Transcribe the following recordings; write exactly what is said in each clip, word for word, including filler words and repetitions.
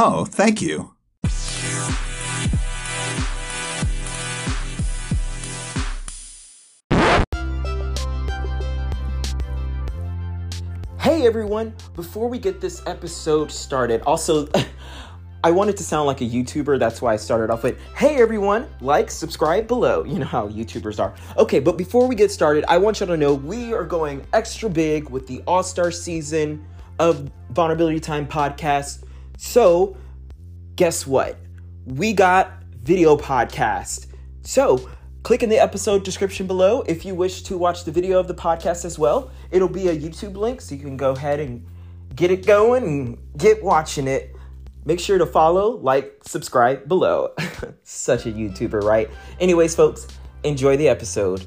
Oh, thank you. Hey everyone, before we get this episode started, also, I wanted to sound like a YouTuber, that's why I started off with, hey everyone, like, subscribe below. You know how YouTubers are. Okay, but before we get started, I want y'all to know we are going extra big with the All-Star season of Vulnerability Time podcast. So, guess what? We got video podcast. So, click in the episode description below if you wish to watch the video of the podcast as well. It'll be a YouTube link, so you can go ahead and get it going and get watching it. Make sure to follow, like, subscribe below. Such a YouTuber, right? Anyways, folks, enjoy the episode.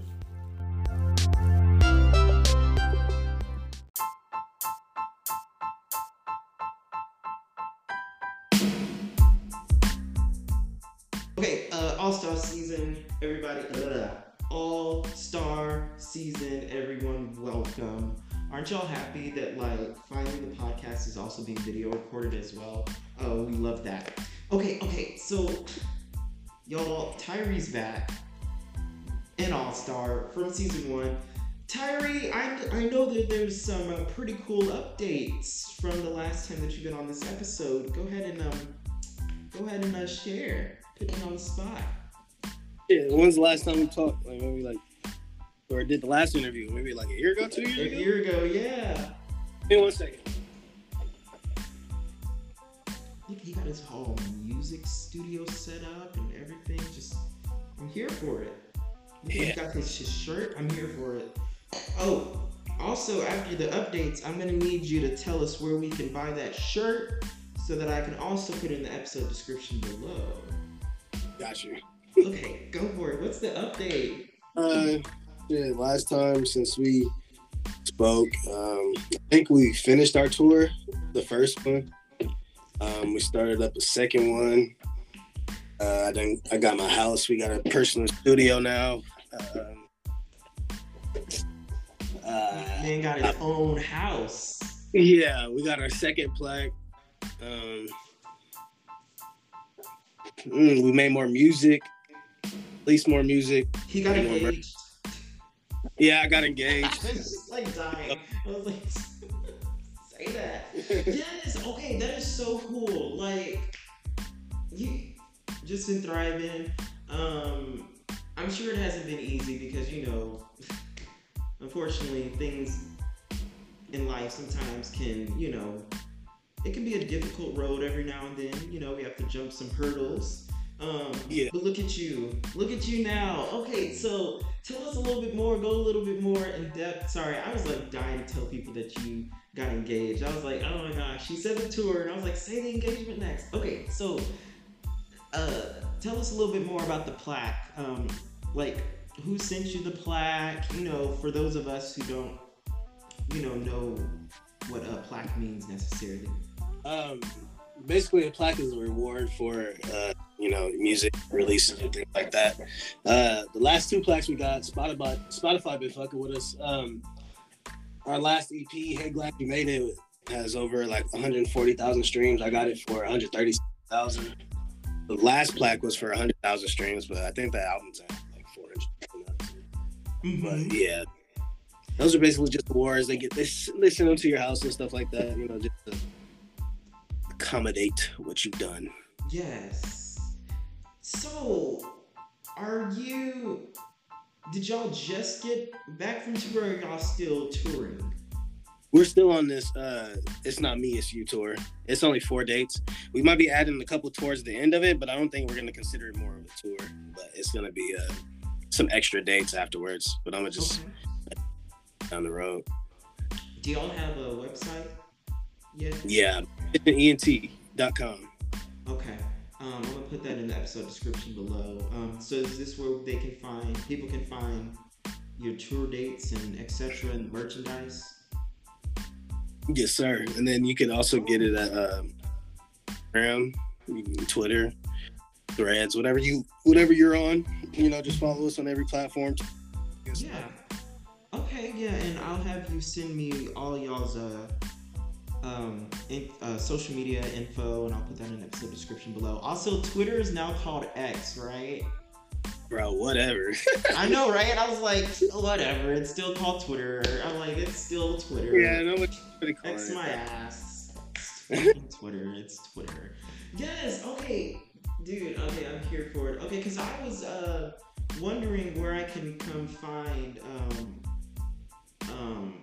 Okay, uh, all-star season, everybody. All-star season, everyone, welcome. Aren't y'all happy that, like, finally the podcast is also being video recorded as well? Oh, we love that. Okay, okay, so, y'all, Tyree's back, an all-star from season one. Tyree, I, I know that there's some uh, pretty cool updates from the last time that you've been on this episode. Go ahead and, um, go ahead and, uh, share. Put me on the spot. Yeah, when's the last time we talked? Like, when we, like, or did the last interview, maybe like a year ago, two years ago? A year ago, yeah. Give me one second. Look, he got his whole music studio set up and everything. Just, I'm here for it. Yeah. He got his shirt, I'm here for it. Oh, also after the updates, I'm gonna need you to tell us where we can buy that shirt so that I can also put it in the episode description below. Gotcha. Okay, go for it. What's the update? Uh, Yeah, last time since we spoke, um, I think we finished our tour, the first one. Um, we started up a second one. Uh, I done, I got my house. We got a personal studio now. Um, uh, Man got his I, own house. Yeah, we got our second plaque. Um, we made more music, at least more music. He got engaged. Yeah, I got engaged. I was just like dying. I was like, say that. Yes, okay, that is so cool. Like, you just been thriving. Um, I'm sure it hasn't been easy because, you know, unfortunately, things in life sometimes can, you know, it can be a difficult road every now and then. You know, we have to jump some hurdles. Um, yeah. But look at you. Look at you now. Okay, so tell us a little bit more. Go a little bit more in depth. Sorry, I was like dying to tell people that you got engaged. I was like, oh my gosh. She said the tour, and I was like, say the engagement next. Okay, so uh, tell us a little bit more about the plaque. Um, like, who sent you the plaque? You know, for those of us who don't, you know, know what a plaque means necessarily. Um. Basically, a plaque is a reward for, uh, you know, music releases and things like that. Uh, the last two plaques we got, Spotify, Spotify been fucking with us. Um, our last E P, Hey Glad You Made It, has over like one hundred forty thousand streams. I got it for one hundred thirty thousand. The last plaque was for one hundred thousand streams, but I think that album's at like four hundred thousand. Mm-hmm. But yeah, those are basically just awards. They get they, they send them to your house and stuff like that, you know, just to accommodate what you've done. Yes. So, are you? Did y'all just get back from tour? Or y'all still touring? We're still on this. Uh, it's not me. It's you tour. It's only four dates. We might be adding a couple towards the end of it, but I don't think we're gonna consider it more of a tour. But it's gonna be uh, some extra dates afterwards. But I'm gonna just okay. down the road. Do y'all have a website? Yes. Yeah. E N T dot com. Okay. Um, I'm going to put that in the episode description below. Um, so is this where they can find, people can find your tour dates and et cetera and merchandise? Yes, sir. And then you can also get it at um, Instagram, Twitter, Threads, whatever, you, whatever you're on. You know, just follow us on every platform. Yes, yeah. Sir. Okay, yeah, and I'll have you send me all y'all's uh, um, in, uh, social media info, and I'll put that in the episode description below. Also, Twitter is now called X, right? Bro, whatever. I know, right? I was like, whatever. It's still called Twitter. I'm like, it's still Twitter. Yeah, no one's pretty cool. X my ass. It's Twitter. It's Twitter. Yes. Okay, dude. Okay, I'm here for it. Okay, because I was uh wondering where I can come find um um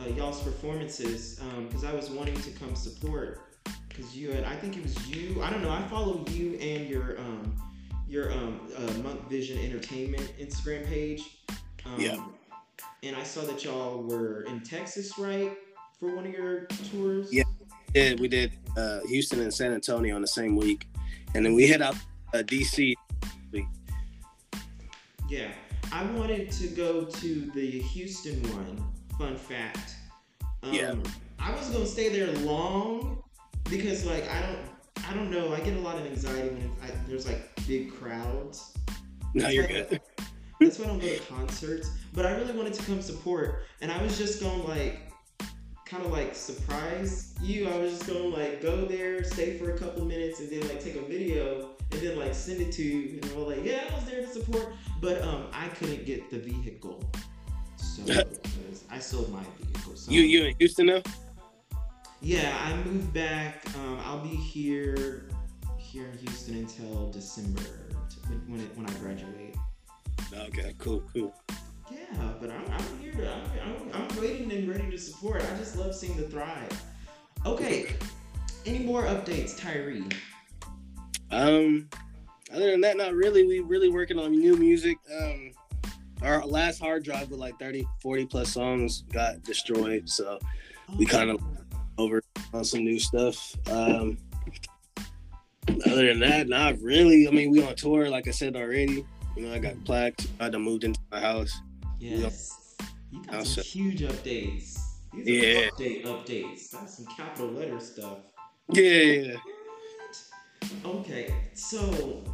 uh, y'all's performances, um because I was wanting to come support, because you had, I think it was you. I don't know. I follow you and your um. your um uh, Monk Vision Entertainment Instagram page. Um, yeah. And I saw that y'all were in Texas, right, for one of your tours? Yeah, we did. We did uh, Houston and San Antonio on the same week. And then we hit up uh, D C week. Yeah. I wanted to go to the Houston one, fun fact. Um, yeah. I was going to stay there long because, like, I don't... I don't know. I get a lot of anxiety when I, there's like big crowds. No, that's you're why, good. That's why I don't go to concerts. But I really wanted to come support, and I was just going like, kind of like surprise you. I was just going like, go there, stay for a couple minutes, and then like take a video, and then like send it to you. And we're like, yeah, I was there to support, but um, I couldn't get the vehicle, so I sold my vehicle. So. You you in Houston now? Yeah, I moved back. Um, I'll be here, here in Houston until December when it, when I graduate. Okay, cool, cool. Yeah, but I'm, I'm here. To, I'm, I'm waiting and ready to support. I just love seeing the thrive. Okay, any more updates, Tyree? Um, other than that, not really. We really working on new music. Um, our last hard drive with like thirty, forty plus songs got destroyed, so oh, we kind of. over on some new stuff. Um, other than that, not really. I mean, we on tour, like I said already. You know, I got plaqued. I done moved into my house. Yes. You got house some stuff. Huge updates. These are yeah. update updates. That's some capital letter stuff. Yeah. What? Okay, so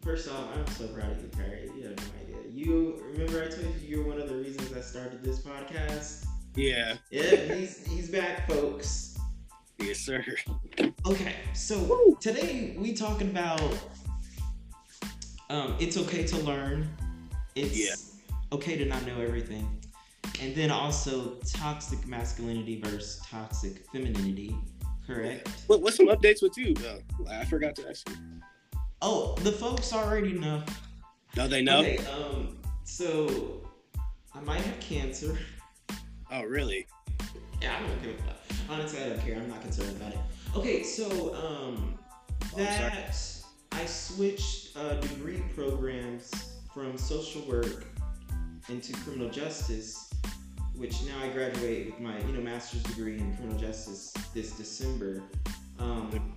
first off, I'm so proud of you, Terry. You have no idea. You remember I told you you're one of the reasons I started this podcast? Yeah. Yeah, he's he's back, folks. Yes, sir. Okay, so Woo. Today we talking about um, it's okay to learn. It's yeah. okay to not know everything. And then also toxic masculinity versus toxic femininity, correct? What What's some updates with you, though? I forgot to ask you. Oh, the folks already know. No, they know? Okay, um, so I might have cancer. Oh, really? Yeah, I don't care about that. Honestly, I don't care. I'm not concerned about it. Okay, so um, that oh, I switched uh, degree programs from social work into criminal justice, which now I graduate with my you know master's degree in criminal justice this December. Um,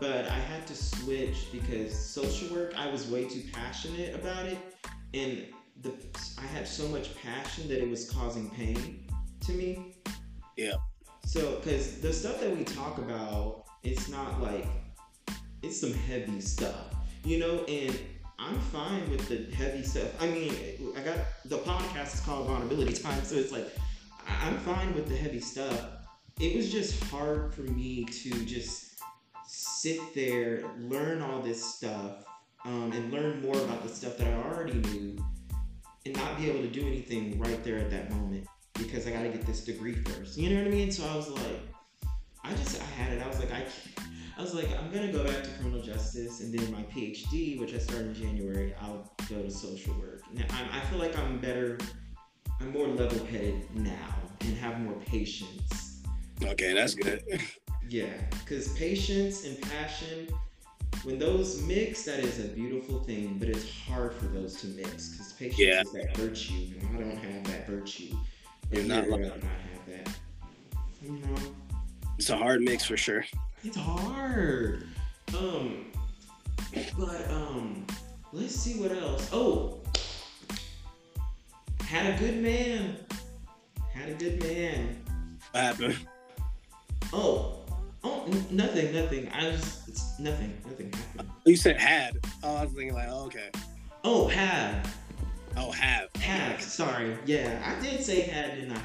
but I had to switch because social work, I was way too passionate about it, and the I had so much passion that it was causing pain. To me, yeah. So, because the stuff that we talk about, it's not like it's some heavy stuff, you know. And I'm fine with the heavy stuff. I mean, I got the podcast is called Vulnerability Time, so it's like I'm fine with the heavy stuff. It was just hard for me to just sit there, learn all this stuff, um, and learn more about the stuff that I already knew, and not be able to do anything right there at that moment. Because I gotta get this degree first, you know what I mean? So I was like, I just, I had it. I was like, I, can't. I was like, I'm gonna go back to criminal justice, and then my P H D, which I started in January, I'll go to social work. Now I, I feel like I'm better, I'm more level-headed now, and have more patience. Okay, that's good. Yeah, because patience and passion, when those mix, that is a beautiful thing. But it's hard for those to mix because patience yeah. is that virtue, and I don't have that virtue. You're not like not have that. You know, it's a hard mix for sure. It's hard. Um, but um, let's see what else. Oh, had a good man. Had a good man. What happened? Oh, oh, n- nothing, nothing. I just it's nothing, nothing happened. You said had. Oh, I was thinking like, oh, okay. Oh, had. Oh, have. Have, sorry. Yeah, I did say had, didn't I?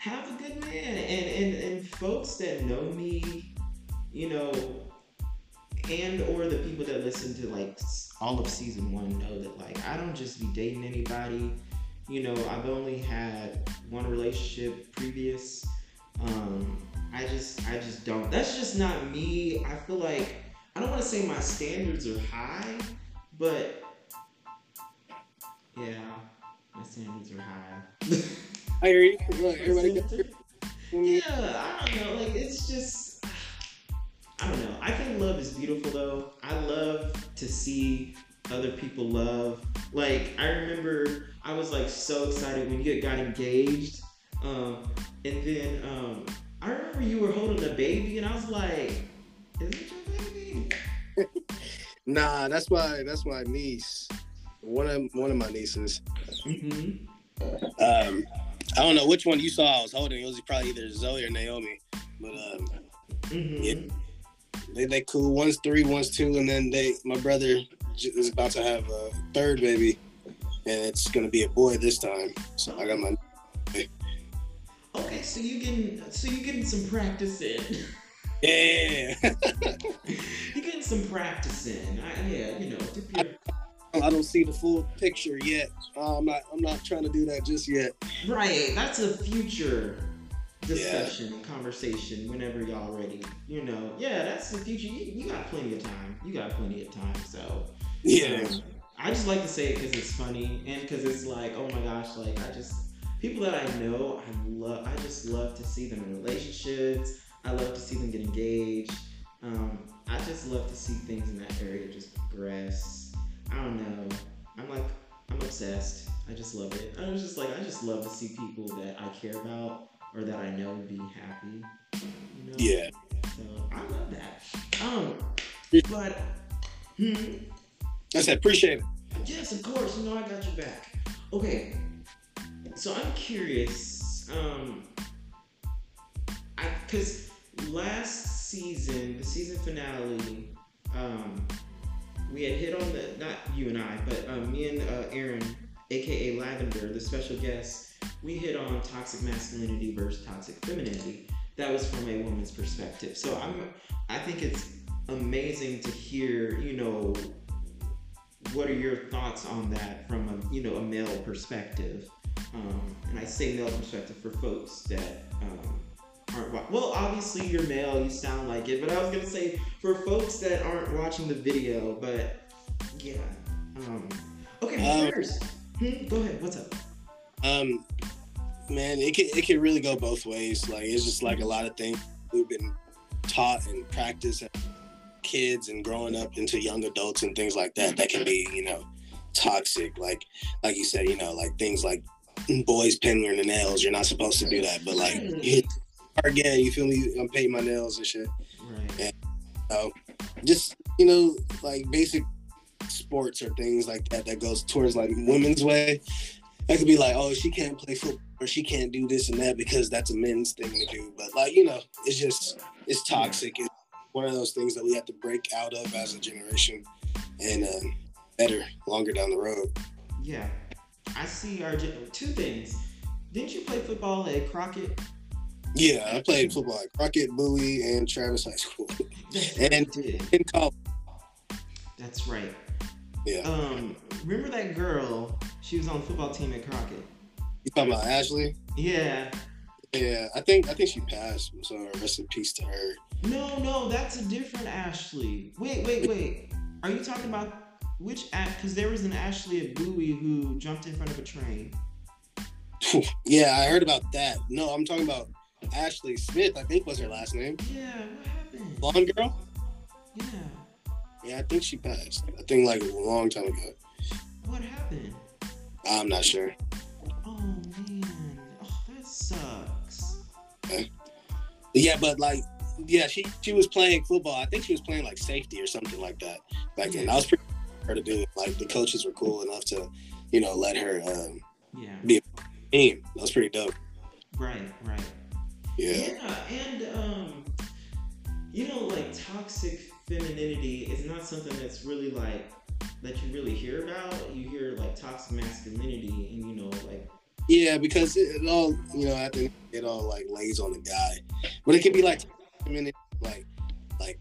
have a good man. And, and, and folks that know me, you know, and or the people that listen to like all of season one know that like I don't just be dating anybody. You know, I've only had one relationship previous. Um, I just, I just don't. That's just not me. I feel like I don't want to say my standards are high, but yeah, my standards are high. I hear you. Everybody gets it. Yeah, I don't know. Like it's just, I don't know. I think love is beautiful though. I love to see other people love. Like I remember, I was like so excited when you got engaged. Um, and then um, I remember you were holding a baby, and I was like, "Is it your baby?" Nah, that's why. That's my niece. One of one of my nieces. Mm-hmm. Um, I don't know which one you saw I was holding. It was probably either Zoe or Naomi. But um, mm-hmm. yeah, they they cool. One's three, one's two, and then they my brother is about to have a third baby, and it's gonna be a boy this time. So I got my. Okay, so you getting so you getting some practice in. Yeah. You getting some practice in. I, yeah, you know. Your... I, I don't see the full picture yet. Uh, I'm not. I'm not trying to do that just yet. Right. That's a future discussion, yeah. Conversation. Whenever y'all ready, you know. Yeah, that's the future. You, you got plenty of time. You got plenty of time. So. Yeah. Um, I just like to say it because it's funny and because it's like, oh my gosh, like I just. People that I know, I love. I just love to see them in relationships. I love to see them get engaged. Um, I just love to see things in that area just progress. I don't know. I'm like, I'm obsessed. I just love it. I was just like, I just love to see people that I care about or that I know be happy. You know? Yeah. So I love that. Um, but hmm. I said, appreciate it. Yes, of course. You know, I got your back. Okay. So I'm curious, um, I, cause last season, the season finale, um, we had hit on the, not you and I, but um, me and uh, Aaron, aka Lavender, the special guest, we hit on toxic masculinity versus toxic femininity. That was from a woman's perspective. So I'm, I think it's amazing to hear, you know, what are your thoughts on that from a, you know, a male perspective? Um, and I say male perspective for folks that um, aren't wa- well, obviously you're male, you sound like it, but I was gonna say for folks that aren't watching the video, but yeah. Um, okay, um, first, hmm? Go ahead. What's up? Um, man, it can it can really go both ways. Like it's just like a lot of things we've been taught and practiced as kids and growing up into young adults and things like that. That can be, you know, toxic. Like like you said, you know, like things like. Boys painting the nails, you're not supposed to do that, but like again, you feel me, I'm painting my nails and shit, right. And so just, you know, like basic sports or things like that that goes towards like women's way, that could be like, oh, she can't play football or she can't do this and that because that's a men's thing to do, but like, you know, it's just, it's toxic. It's one of those things that we have to break out of as a generation and uh, better longer down the road. Yeah, I see our two things. Didn't you play football at Crockett? Yeah, I played football at Crockett, Bowie, and Travis High School, and in college. That's right. Yeah. Um, remember that girl? She was on the football team at Crockett. You talking about Ashley? Yeah. Yeah, I think I think she passed. So rest in peace to her. No, no, that's a different Ashley. Wait, wait, wait. Are you talking about? Which act? Because there was an Ashley at Bowie who jumped in front of a train. Yeah, I heard about that. No, I'm talking about Ashley Smith, I think was her last name. Yeah, what happened? Blonde girl? Yeah. Yeah, I think she passed. I think like a long time ago. What happened? I'm not sure. Oh, man. Oh, that sucks. Okay. Yeah, but like, yeah, she, she was playing football. I think she was playing like safety or something like that back then. I was pretty... her to do it. Like the coaches were cool enough to, you know, let her um yeah. be a team. That was pretty dope. Right, right. Yeah. Yeah, and um you know, like toxic femininity is not something that's really like that you really hear about. You hear like toxic masculinity and, you know, like Yeah, because it all, you know, I think it all like lays on the guy. But it can be like a minute, like like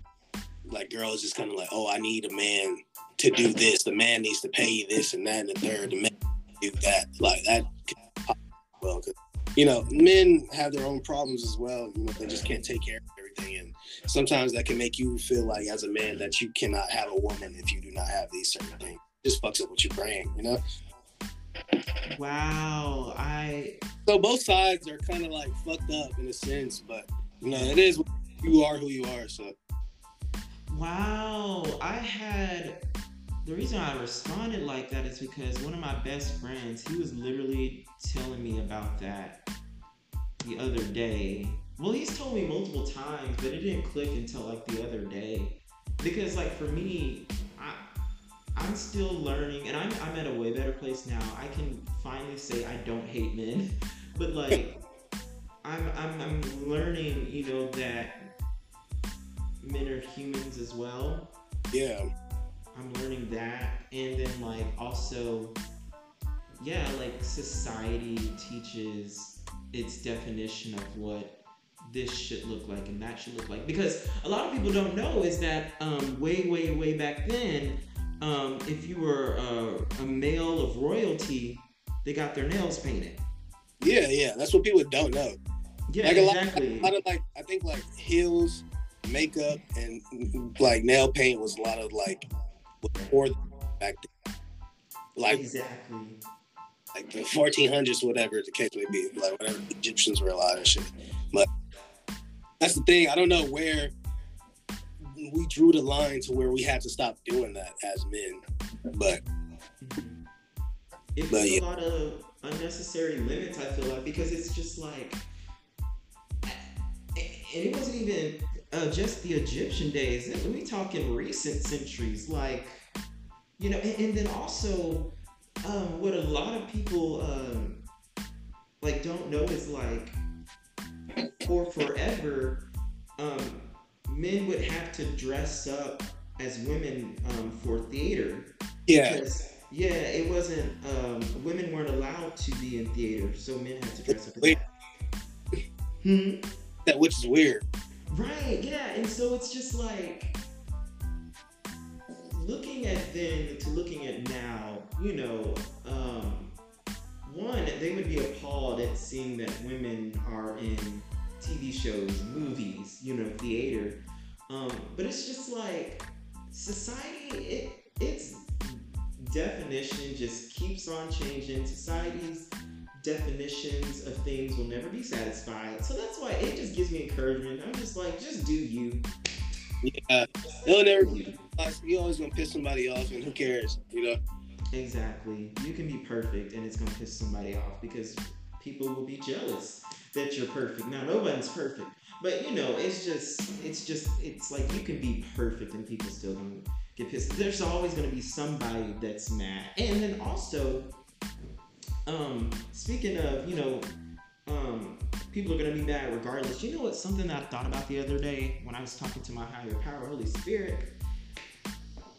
like girls just kind of like, oh, I need a man to do this. The man needs to pay you this and that and the third. The man do that. Like that. Well, cause, you know, men have their own problems as well. You know, they just can't take care of everything, and sometimes that can make you feel like as a man that you cannot have a woman if you do not have these certain things. It just fucks up with your brain, you know. Wow, I. So both sides are kind of like fucked up in a sense, but you know it is. You are who you are. So. Wow, I had the reason I responded like that is because one of my best friends, he was literally telling me about that the other day. Well, he's told me multiple times, but it didn't click until like the other day, because like for me, I. I'm still learning, and I'm, I'm at a way better place now. I can finally say I don't hate men, but like, I'm, I'm I'm learning, you know, that men are humans as well. Yeah. I'm learning that, and then like also, yeah, like society teaches its definition of what this should look like and that should look like, because a lot of people don't know is that um, way, way, way back then. Um, if you were a, a male of royalty, they got their nails painted. Yeah, yeah, that's what people don't know. Yeah, like a exactly. Lot, a lot of like, I think like heels, makeup, and like nail paint was a lot of like before back then. Like exactly. Like the fourteen hundreds, whatever the case may be, like whatever the Egyptians were alive and shit. But that's the thing. I don't know where. We drew the line to where we had to stop doing that as men, but it's but, a yeah. lot of unnecessary limits. I feel like because it's just like, and it wasn't even uh, just the Egyptian days. We talking recent centuries, like you know, and, and then also um, what a lot of people um, like don't know is like for forever. Um, Men would have to dress up as women um, for theater. Yeah. Because, yeah, it wasn't, um, women weren't allowed to be in theater, so men had to dress up as that. Hmm? That, which is weird. Right, yeah, and so it's just like, looking at then to looking at now, you know, um, one, they would be appalled at seeing that women are in T V shows, movies, you know, theater. Um, but it's just like society, it, its definition just keeps on changing. Society's definitions of things will never be satisfied. So that's why it just gives me encouragement. I'm just like, just do you. Yeah. It'll never be. You're always going to piss somebody off, and who cares, you know? Exactly. You can be perfect, and it's going to piss somebody off because people will be jealous that you're perfect. Now, nobody's perfect, but you know, it's just, it's just, it's like you can be perfect and people still gonna get pissed. There's always gonna be somebody that's mad. And then also, um, speaking of, you know, um, people are gonna be mad regardless. You know what? Something that I thought about the other day when I was talking to my higher power, Holy Spirit.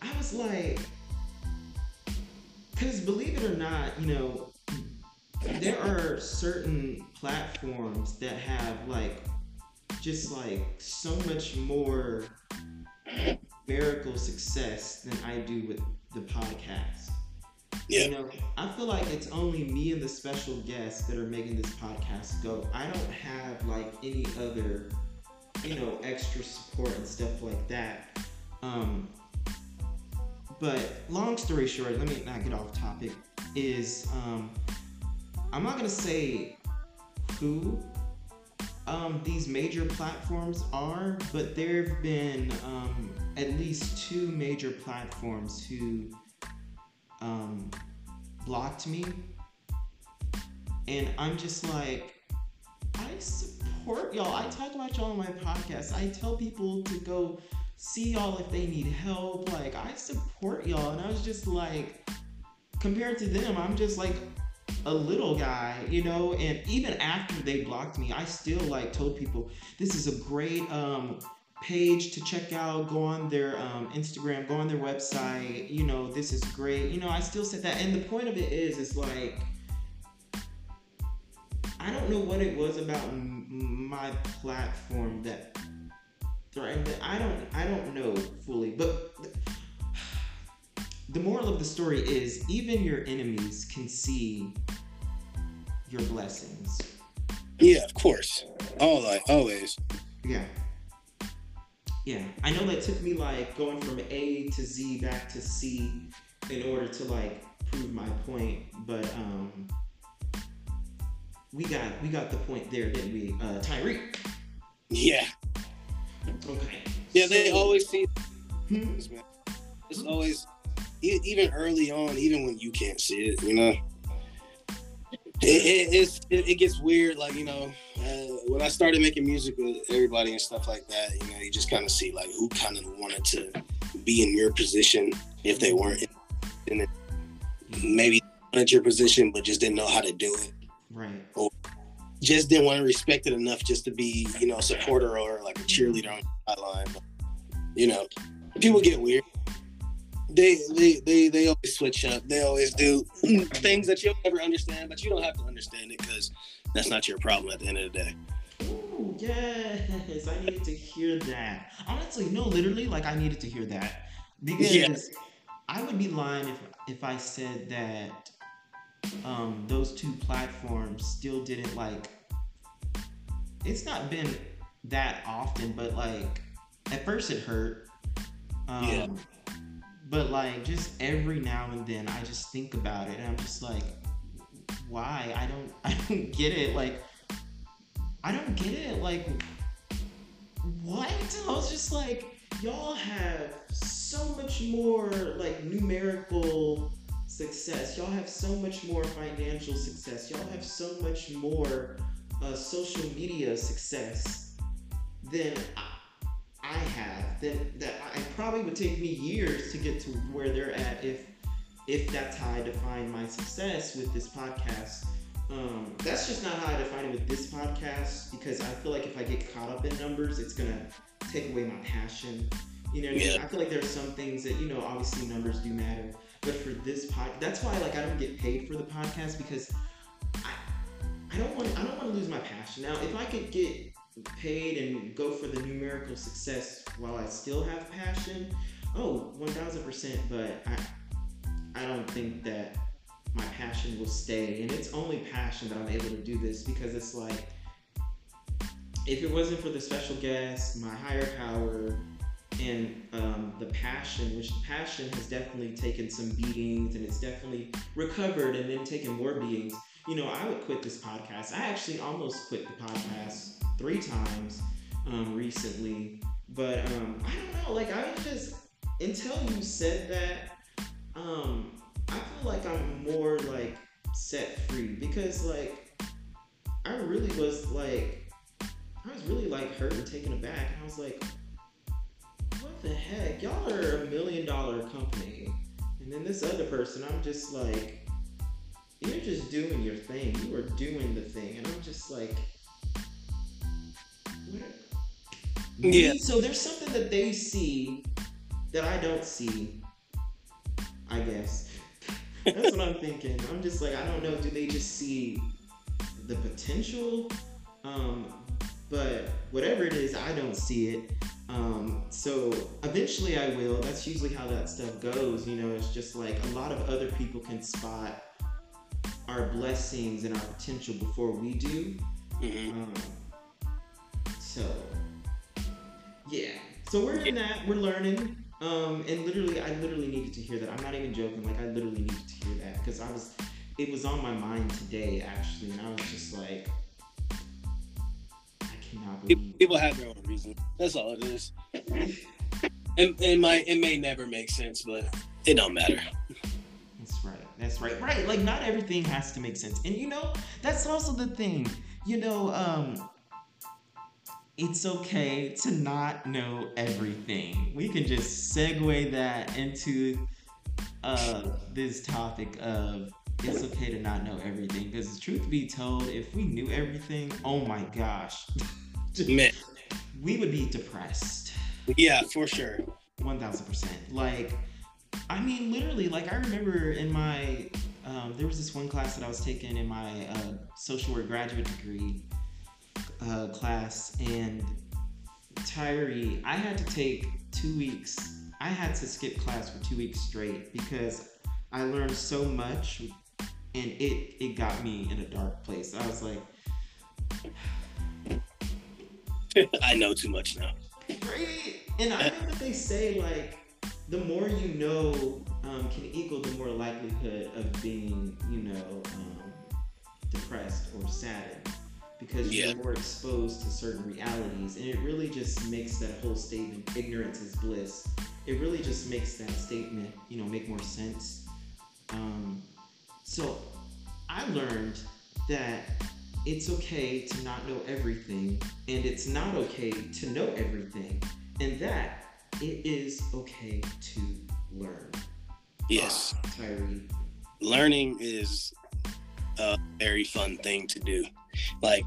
I was like, because believe it or not, you know. There are certain platforms that have like just like so much more miracle success than I do with the podcast. Yeah. You know, I feel like it's only me and the special guests that are making this podcast go. I don't have like any other, you know, extra support and stuff like that. Um, but long story short, let me not get off topic. Is um. I'm not going to say who um, these major platforms are, but there have been um, at least two major platforms who um, blocked me. And I'm just like, I support y'all. I talk about y'all on my podcast. I tell people to go see y'all if they need help. Like, I support y'all. And I was just like, compared to them, I'm just like, a little guy, you know, and even after they blocked me, I still like told people this is a great um page to check out. Go on their um Instagram, go on their website, you know, this is great. You know, I still said that. And the point of it is, is like I don't know what it was about m- my platform that threatened it. I don't, I don't know fully, but the moral of the story is even your enemies can see your blessings. Yeah, of course. All I, always. Yeah. Yeah. I know that took me like going from A to Z back to C in order to like prove my point, but um, we got we got the point there, didn't we, uh, Tyreek? Yeah. Okay. Yeah, so, they always see. Hmm? It's hmm? always even early on, even when you can't see it, you know. It, it, it's, it, it gets weird, like, you know, uh, when I started making music with everybody and stuff like that, you know, you just kind of see, like, who kind of wanted to be in your position if they weren't in it. Maybe wanted your position, but just didn't know how to do it. Right. Or just didn't want to respect it enough just to be, you know, a supporter or, like, a cheerleader on the sideline. But, you know, people get weird. They, they they they always switch up. They always do things that you'll never understand, but you don't have to understand it because that's not your problem at the end of the day. Ooh, yes. I needed to hear that. Honestly, no, literally, like, I needed to hear that. Because yeah. I would be lying if, if I said that um, those two platforms still didn't, like... It's not been that often, but, like, at first it hurt. Um, yeah. But, like, just every now and then, I just think about it, and I'm just like, why? I don't, I don't get it. Like, I don't get it. Like, what? I was just like, y'all have so much more, like, numerical success. Y'all have so much more financial success. Y'all have so much more uh, social media success than I. I have that that I probably would take me years to get to where they're at if if that's how I define my success with this podcast. Um, that's just not how I define it with this podcast because I feel like if I get caught up in numbers, it's gonna take away my passion. You know what I mean? I feel like there's some things that, you know, obviously numbers do matter, but for this pod, that's why like I don't get paid for the podcast because I I don't want I don't want to lose my passion. Now, if I could get paid and go for the numerical success while I still have passion, oh, one thousand percent, but I I don't think that my passion will stay, and it's only passion that I'm able to do this because it's like, if it wasn't for the special guest, my higher power, and um, the passion, which the passion has definitely taken some beatings, and it's definitely recovered and then taken more beatings, you know, I would quit this podcast. I actually almost quit the podcast three times um, recently, but um, I don't know, like, I just, until you said that, um, I feel like I'm more, like, set free, because, like, I really was, like, I was really, like, hurt and taken aback, and I was like, what the heck, y'all are a million dollar company, and then this other person, I'm just like, you're just doing your thing, you are doing the thing, and I'm just like, yeah. So there's something that they see that I don't see, I guess. That's what I'm thinking. I'm just like, I don't know. Do they just see the potential? Um, but whatever it is, I don't see it. Um, so eventually I will. That's usually how that stuff goes. You know, it's just like a lot of other people can spot our blessings and our potential before we do. Mm-hmm. Um, so... yeah, so we're in that, we're learning, um, and literally, I literally needed to hear that. I'm not even joking, like, I literally needed to hear that, because I was, it was on my mind today, actually, and I was just like, I cannot believe people have their own reason. That's all it is. and and my, it may never make sense, but it don't matter. That's right, that's right, right, like, not everything has to make sense, and you know, that's also the thing, you know, um... it's okay to not know everything. We can just segue that into uh, this topic of it's okay to not know everything. Because truth be told, if we knew everything, oh my gosh. Man. We would be depressed. Yeah, for sure. one thousand percent. Like, I mean, literally, like I remember in my um, there was this one class that I was taking in my uh, social work graduate degree uh, class, and Tyree, I had to take two weeks. I had to skip class for two weeks straight because I learned so much, and it, it got me in a dark place. I was like... I know too much now. Right? And I know what they say, like, the more you know um, can equal the more likelihood of being, you know, um, depressed or saddened. Because yeah. you're more exposed to certain realities. And it really just makes that whole statement, ignorance is bliss, it really just makes that statement, you know, make more sense. Um, so I learned that it's okay to not know everything, and it's not okay to know everything, and that it is okay to learn. Yes. Ah, Tyree. Learning is a very fun thing to do. Like,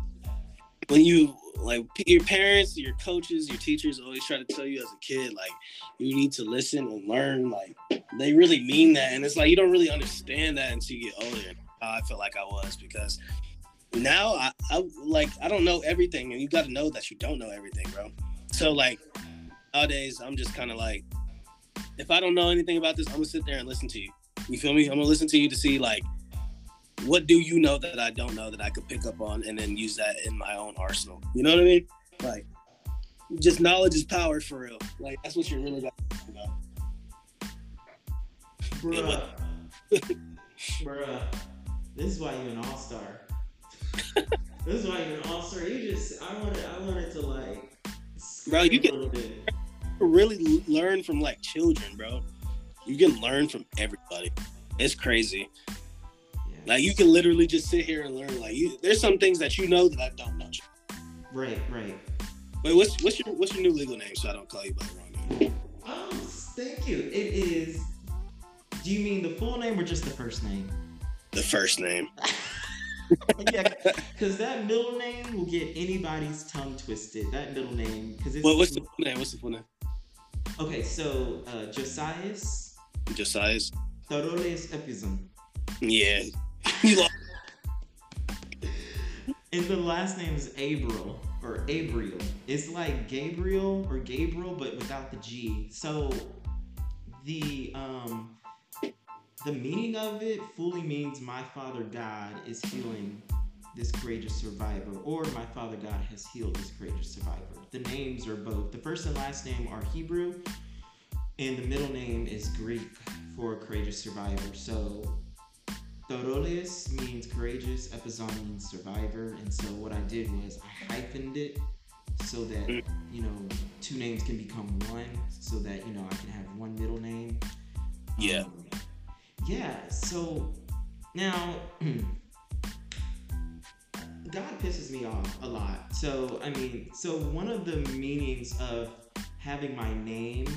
when you, like, your parents, your coaches, your teachers always try to tell you as a kid, like, you need to listen and learn. Like, they really mean that. And it's like, you don't really understand that until you get older. I feel like I was, because now I, I like, I don't know everything. And you got to know that you don't know everything, bro. So, like, nowadays, I'm just kind of like, if I don't know anything about this, I'm going to sit there and listen to you. You feel me? I'm going to listen to you to see, like, what do you know that I don't know that I could pick up on and then use that in my own arsenal? You know what I mean? Like, just knowledge is power for real. Like, that's what you're really got to think about. Bruh. Bruh. This is why you're an all-star. This is why you're an all-star. You just, I wanted, I wanted to, like, bro, you can really learn from, like, children, bro. You can learn from everybody. It's crazy. Like, you can literally just sit here and learn. Like, you, there's some things that you know that I don't know. Right, right. Wait, what's what's your what's your new legal name so I don't call you by the wrong name? Oh, thank you. It is. Do you mean the full name or just the first name? The first name. Yeah, because that middle name will get anybody's tongue twisted. That middle name, because it's. Well, what's the full name? What's the full name? Okay, so uh, Josias. Josias. Tharoleus Epizon. Yeah. And the last name is Abriel or Abriel. It's like Gabriel or Gabriel, but without the G. So the um the meaning of it fully means my Father God is healing this courageous survivor, or my Father God has healed this courageous survivor. The names are both. The first and last name are Hebrew, and the middle name is Greek for courageous survivor. So Tharoleus means courageous, Epizon means survivor, and so what I did was I hyphened it so that, you know, two names can become one, so that, you know, I can have one middle name. Yeah. Um, yeah, so now, God pisses me off a lot. So, I mean, so one of the meanings of having my name,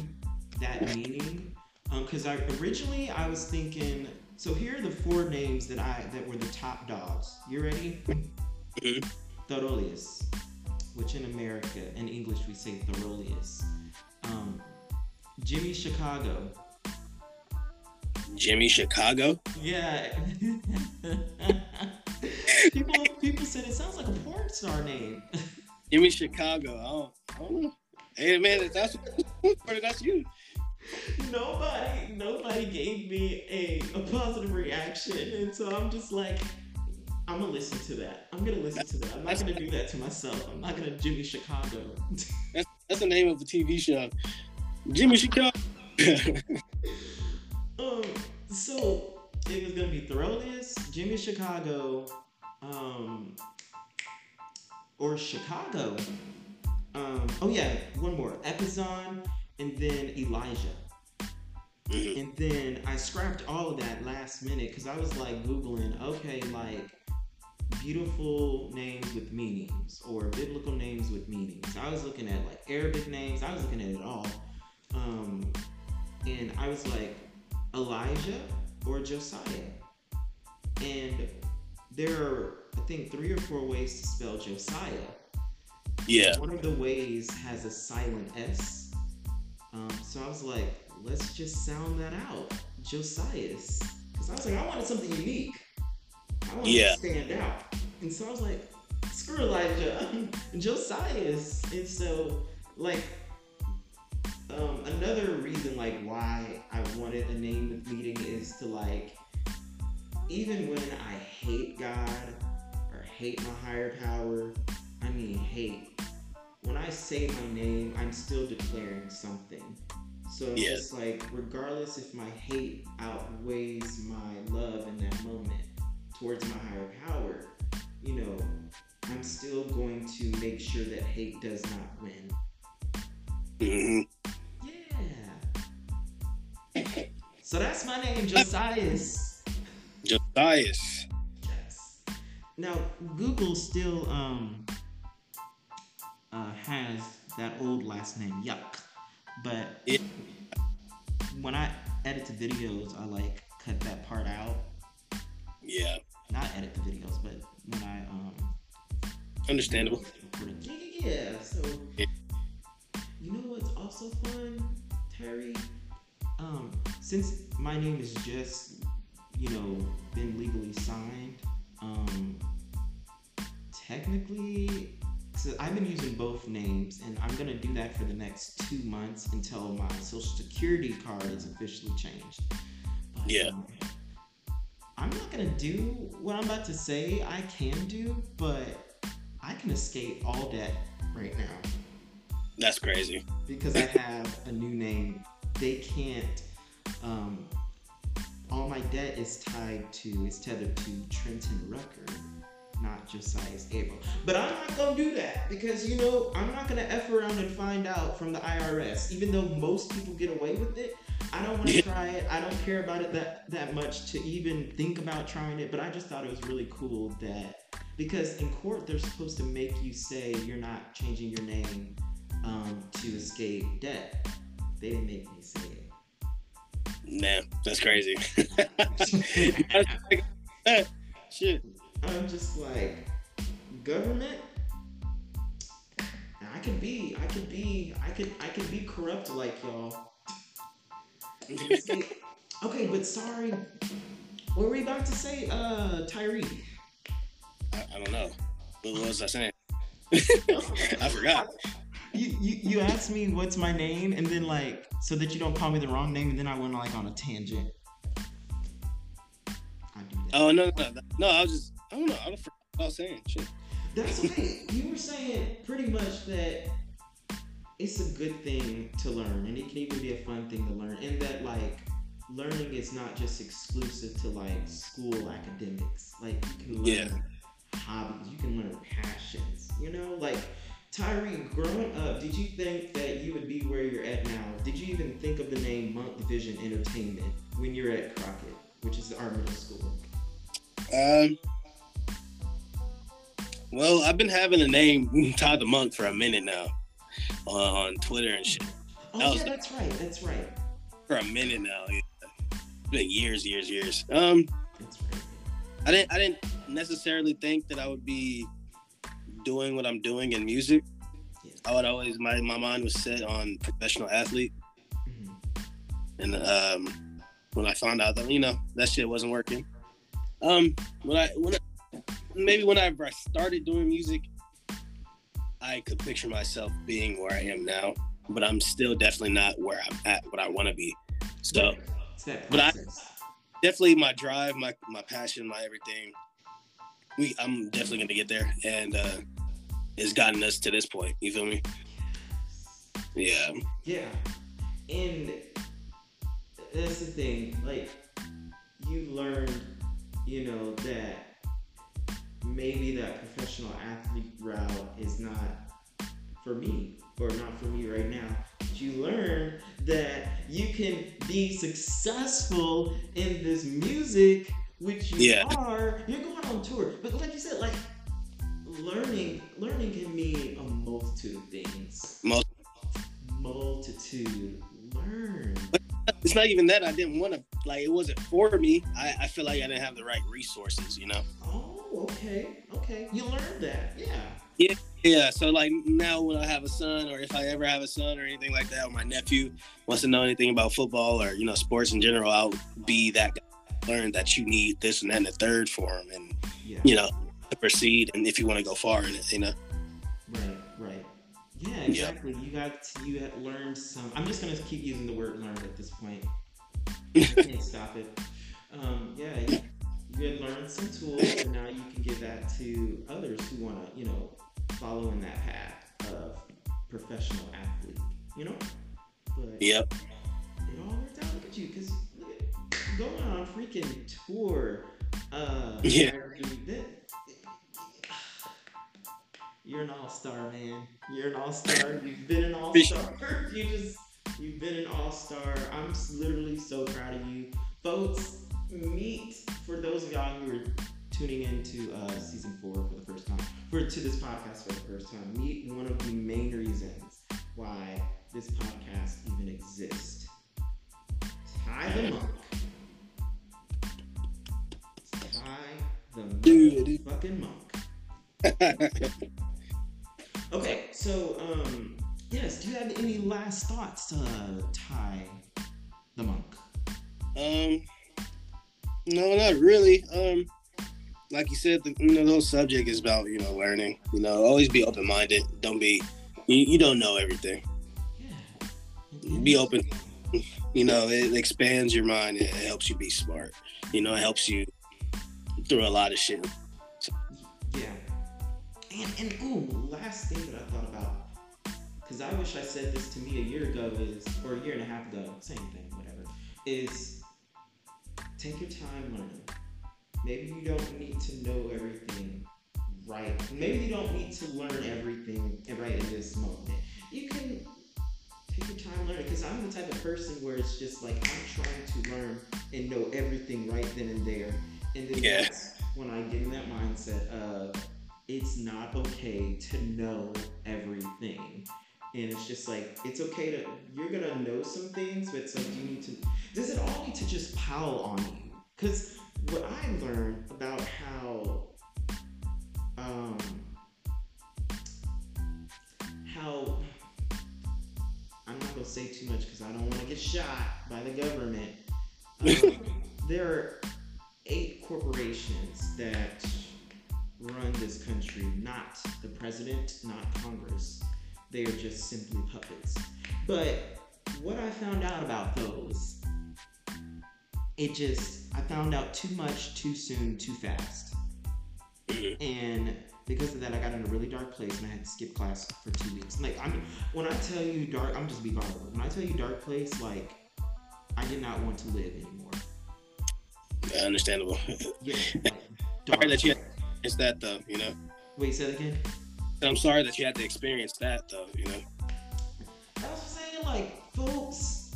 that meaning, because um, I originally I was thinking... So here are the four names that I that were the top dogs. You ready? Mm-hmm. Tharoleus, which in America, in English, we say Tharoleus. Um, Jimmy Chicago. Jimmy Chicago? Yeah. people people said it sounds like a porn star name. Jimmy Chicago. Oh, I don't know. Hey, man, that's, that's you. Nobody, nobody gave me a, a positive reaction, and so I'm just like, I'm gonna listen to that. I'm gonna listen to that. I'm not gonna do that to myself. I'm not gonna Jimmy Chicago. That's, that's the name of the T V show, Jimmy Chicago. um, so it was gonna be Tharoleus, Jimmy Chicago, um, or Chicago. Um, oh yeah, one more, Epizon. And then Elijah. Mm-hmm. And then I scrapped all of that last minute because I was like Googling, okay, like beautiful names with meanings or biblical names with meanings. I was looking at like Arabic names. I was looking at it all. Um, and I was like Elijah or Josiah. And there are, I think, three or four ways to spell Josiah. Yeah. One of the ways has a silent S. Um, so I was like, let's just sound that out. Josias. So I was like, I wanted something unique. I wanted yeah. to stand out. And so I was like, screw Elijah, Josias. And so, like, um, another reason, like, why I wanted a name with meaning is to, like, even when I hate God or hate my higher power, I mean hate, when I say my name, I'm still declaring something. So it's yeah. just like, regardless if my hate outweighs my love in that moment towards my higher power, you know, I'm still going to make sure that hate does not win. Mm-hmm. Yeah. So that's my name, Josias. Josias. Yes. Now, Google still um uh, has that old last name, Yuck. But yeah. when I edit the videos, I, like, cut that part out. Yeah. Not edit the videos, but when I, um... Understandable. Yeah, yeah, so... Yeah. You know what's also fun, Terry? Um, since my name is just, you know, been legally signed, um, technically... So I've been using both names, and I'm going to do that for the next two months until my social security card is officially changed. But, yeah. Um, I'm not going to do what I'm about to say I can do, but I can escape all debt right now. That's crazy. Because I have a new name. They can't, um, all my debt is tied to, is tethered to Trenton Rucker. Not Josias April. But I'm not going to do that because, you know, I'm not going to F around and find out from the I R S. Even though most people get away with it, I don't want to try it. I don't care about it that, that much to even think about trying it. But I just thought it was really cool that, because in court, they're supposed to make you say you're not changing your name um, to escape debt. They didn't make me say it. Nah, that's crazy. Shit. I'm just like, government, I could be, I could be, I could, I could be corrupt like y'all. Like, okay, but sorry, what were we about to say, uh, Tyree? I, I don't know. What was I saying? I forgot. You, you, you asked me what's my name, and then like, so that you don't call me the wrong name, and then I went like on a tangent. Oh, no, no, no, no, I was just, I don't know, I don't forget what I was saying, shit. That's right, you were saying pretty much that it's a good thing to learn, and it can even be a fun thing to learn, and that, like, learning is not just exclusive to, like, school academics. Like, you can learn yeah. hobbies, you can learn passions, you know? Like, Tyree, growing up, did you think that you would be where you're at now? Did you even think of the name Monk Vision Entertainment when you're at Crockett, which is our middle school? Um. Well, I've been having the name Ty the Monk for a minute now uh, on Twitter and shit. Oh, that yeah, was, that's right. That's right. For a minute now, yeah. It's been years, years, years. Um, that's right. I didn't, I didn't necessarily think that I would be doing what I'm doing in music. Yeah. I would always, my, my mind was set on professional athlete, mm-hmm. and um, when I found out that you know that shit wasn't working. Um, when I, when I, maybe whenever I started doing music, I could picture myself being where I am now, but I'm still definitely not where I'm at, what I want to be. So, but I, definitely my drive, my, my passion, my everything, we, I'm definitely going to get there. And, uh, it's gotten us to this point. You feel me? Yeah. Yeah. And that's the thing, like you learned, you know, that maybe that professional athlete route is not for me, or not for me right now. But you learn that you can be successful in this music, which you yeah. are. You're going on tour. But like you said, like, learning learning can mean a multitude of things. Mul- multitude. Learn. It's not even that I didn't want to, like, it wasn't for me. I, I feel like I didn't have the right resources, you know? Oh, okay. Okay. You learned that. Yeah. Yeah. Yeah. So, like, now when I have a son, or if I ever have a son or anything like that, or my nephew wants to know anything about football or, you know, sports in general, I'll be that guy. learn that you need this and that and the third for them, and yeah. you know, to proceed, and if you want to go far in it, you know. Right, right. Yeah, exactly. Yep. You got to, you had learned some. I'm just gonna keep using the word "learn" at this point. I can't stop it. Um, yeah, you, you had learned some tools, and now you can give that to others who want to, you know, follow in that path of professional athlete. You know. But yep. It all worked out. Look at you, because going on a freaking tour. Uh, yeah. You're an all-star, man. You're an all-star. You've been an all-star. You just, you've been an all-star. I'm literally so proud of you. Folks, meet, for those of y'all who are tuning into uh, season four for the first time, for to this podcast for the first time, meet one of the main reasons why this podcast even exists. Ty the Monk. Ty the Monk. Fucking Monk. Okay, so, um, yes, do you have any last thoughts to uh, Ty the Monk? Um, no, not really. Um, like you said, the, you know, the whole subject is about, you know, learning. You know, always be open-minded. Don't be, you, you don't know everything. Yeah. Mm-hmm. Be open. You know, it expands your mind. It helps you be smart. You know, it helps you through a lot of shit. Yeah. And, and ooh, last thing that I thought about, because I wish I said this to me a year ago is, or a year and a half ago, same thing, whatever, is take your time learning. Maybe you don't need to know everything right. Maybe you don't need to learn everything right in this moment. You can take your time learning, because I'm the type of person where it's just like, I'm trying to learn and know everything right then and there. And then yeah. that's when I get in that mindset of, it's not okay to know everything. And it's just like, it's okay to, you're going to know some things, but it's like, you need to, does it all need to just pile on you? Because what I learned about how, um, how, I'm not going to say too much because I don't want to get shot by the government. Um, there are eight corporations that run this country, not the president, not Congress. They are just simply puppets. But what I found out about those, it just, I found out too much, too soon, too fast. And because of that, I got in a really dark place and I had to skip class for two weeks. Like, I'm, when I tell you dark, I'm just be vulnerable. When I tell you dark place, like, I did not want to live anymore. Yeah, understandable. Yeah. Like, dark Sorry that you- that though, you know. Wait, say that again? I'm sorry that you had to experience that though, you know. I was saying, like, folks,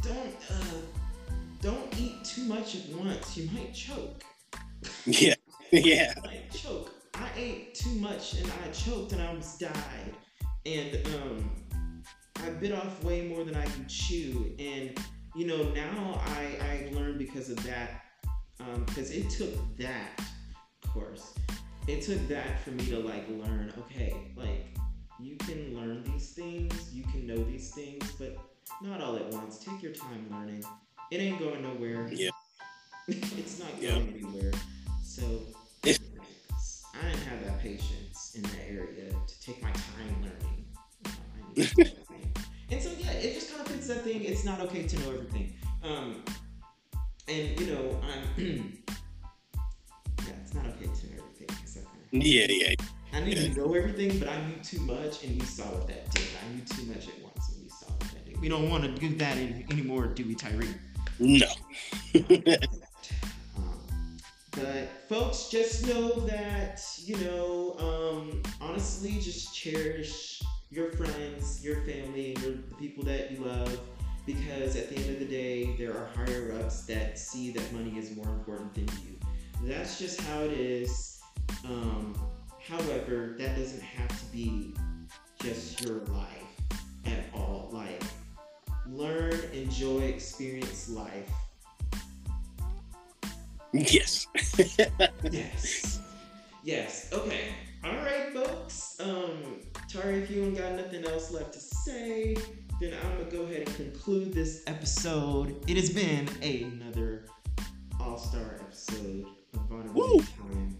don't uh, don't eat too much at once. You might choke. Yeah, yeah. You might choke. I ate too much and I choked and I almost died. And um, I bit off way more than I can chew. And you know, now I I learned because of that, because um, it took that. Course it took that for me to like learn, okay, like you can learn these things, you can know these things, but not all at once. Take your time learning. It ain't going nowhere. Yeah. It's not going yeah. anywhere. So I didn't have that patience in that area to take my time learning. You know, I need and so yeah, it just kind of fits that thing. It's not okay to know everything. Um, and you know, I'm it's not okay to know everything. Okay. Yeah, yeah. I knew yeah. you know everything, but I knew too much, and we saw what that did. I knew too much at once, and we saw what that did. We don't want to do that in, anymore, do we, Tyree? No. um, but folks, just know that, you know, um, honestly, just cherish your friends, your family, your, the people that you love, because at the end of the day, there are higher ups that see that money is more important than you. That's just how it is. Um, however, that doesn't have to be just your life at all. Like, learn, enjoy, experience life. Yes. yes. Yes. Okay. All right, folks. Um, Tari, if you ain't got nothing else left to say, then I'm gonna go ahead and conclude this episode. It has been another all-star episode of Vulnerability Time.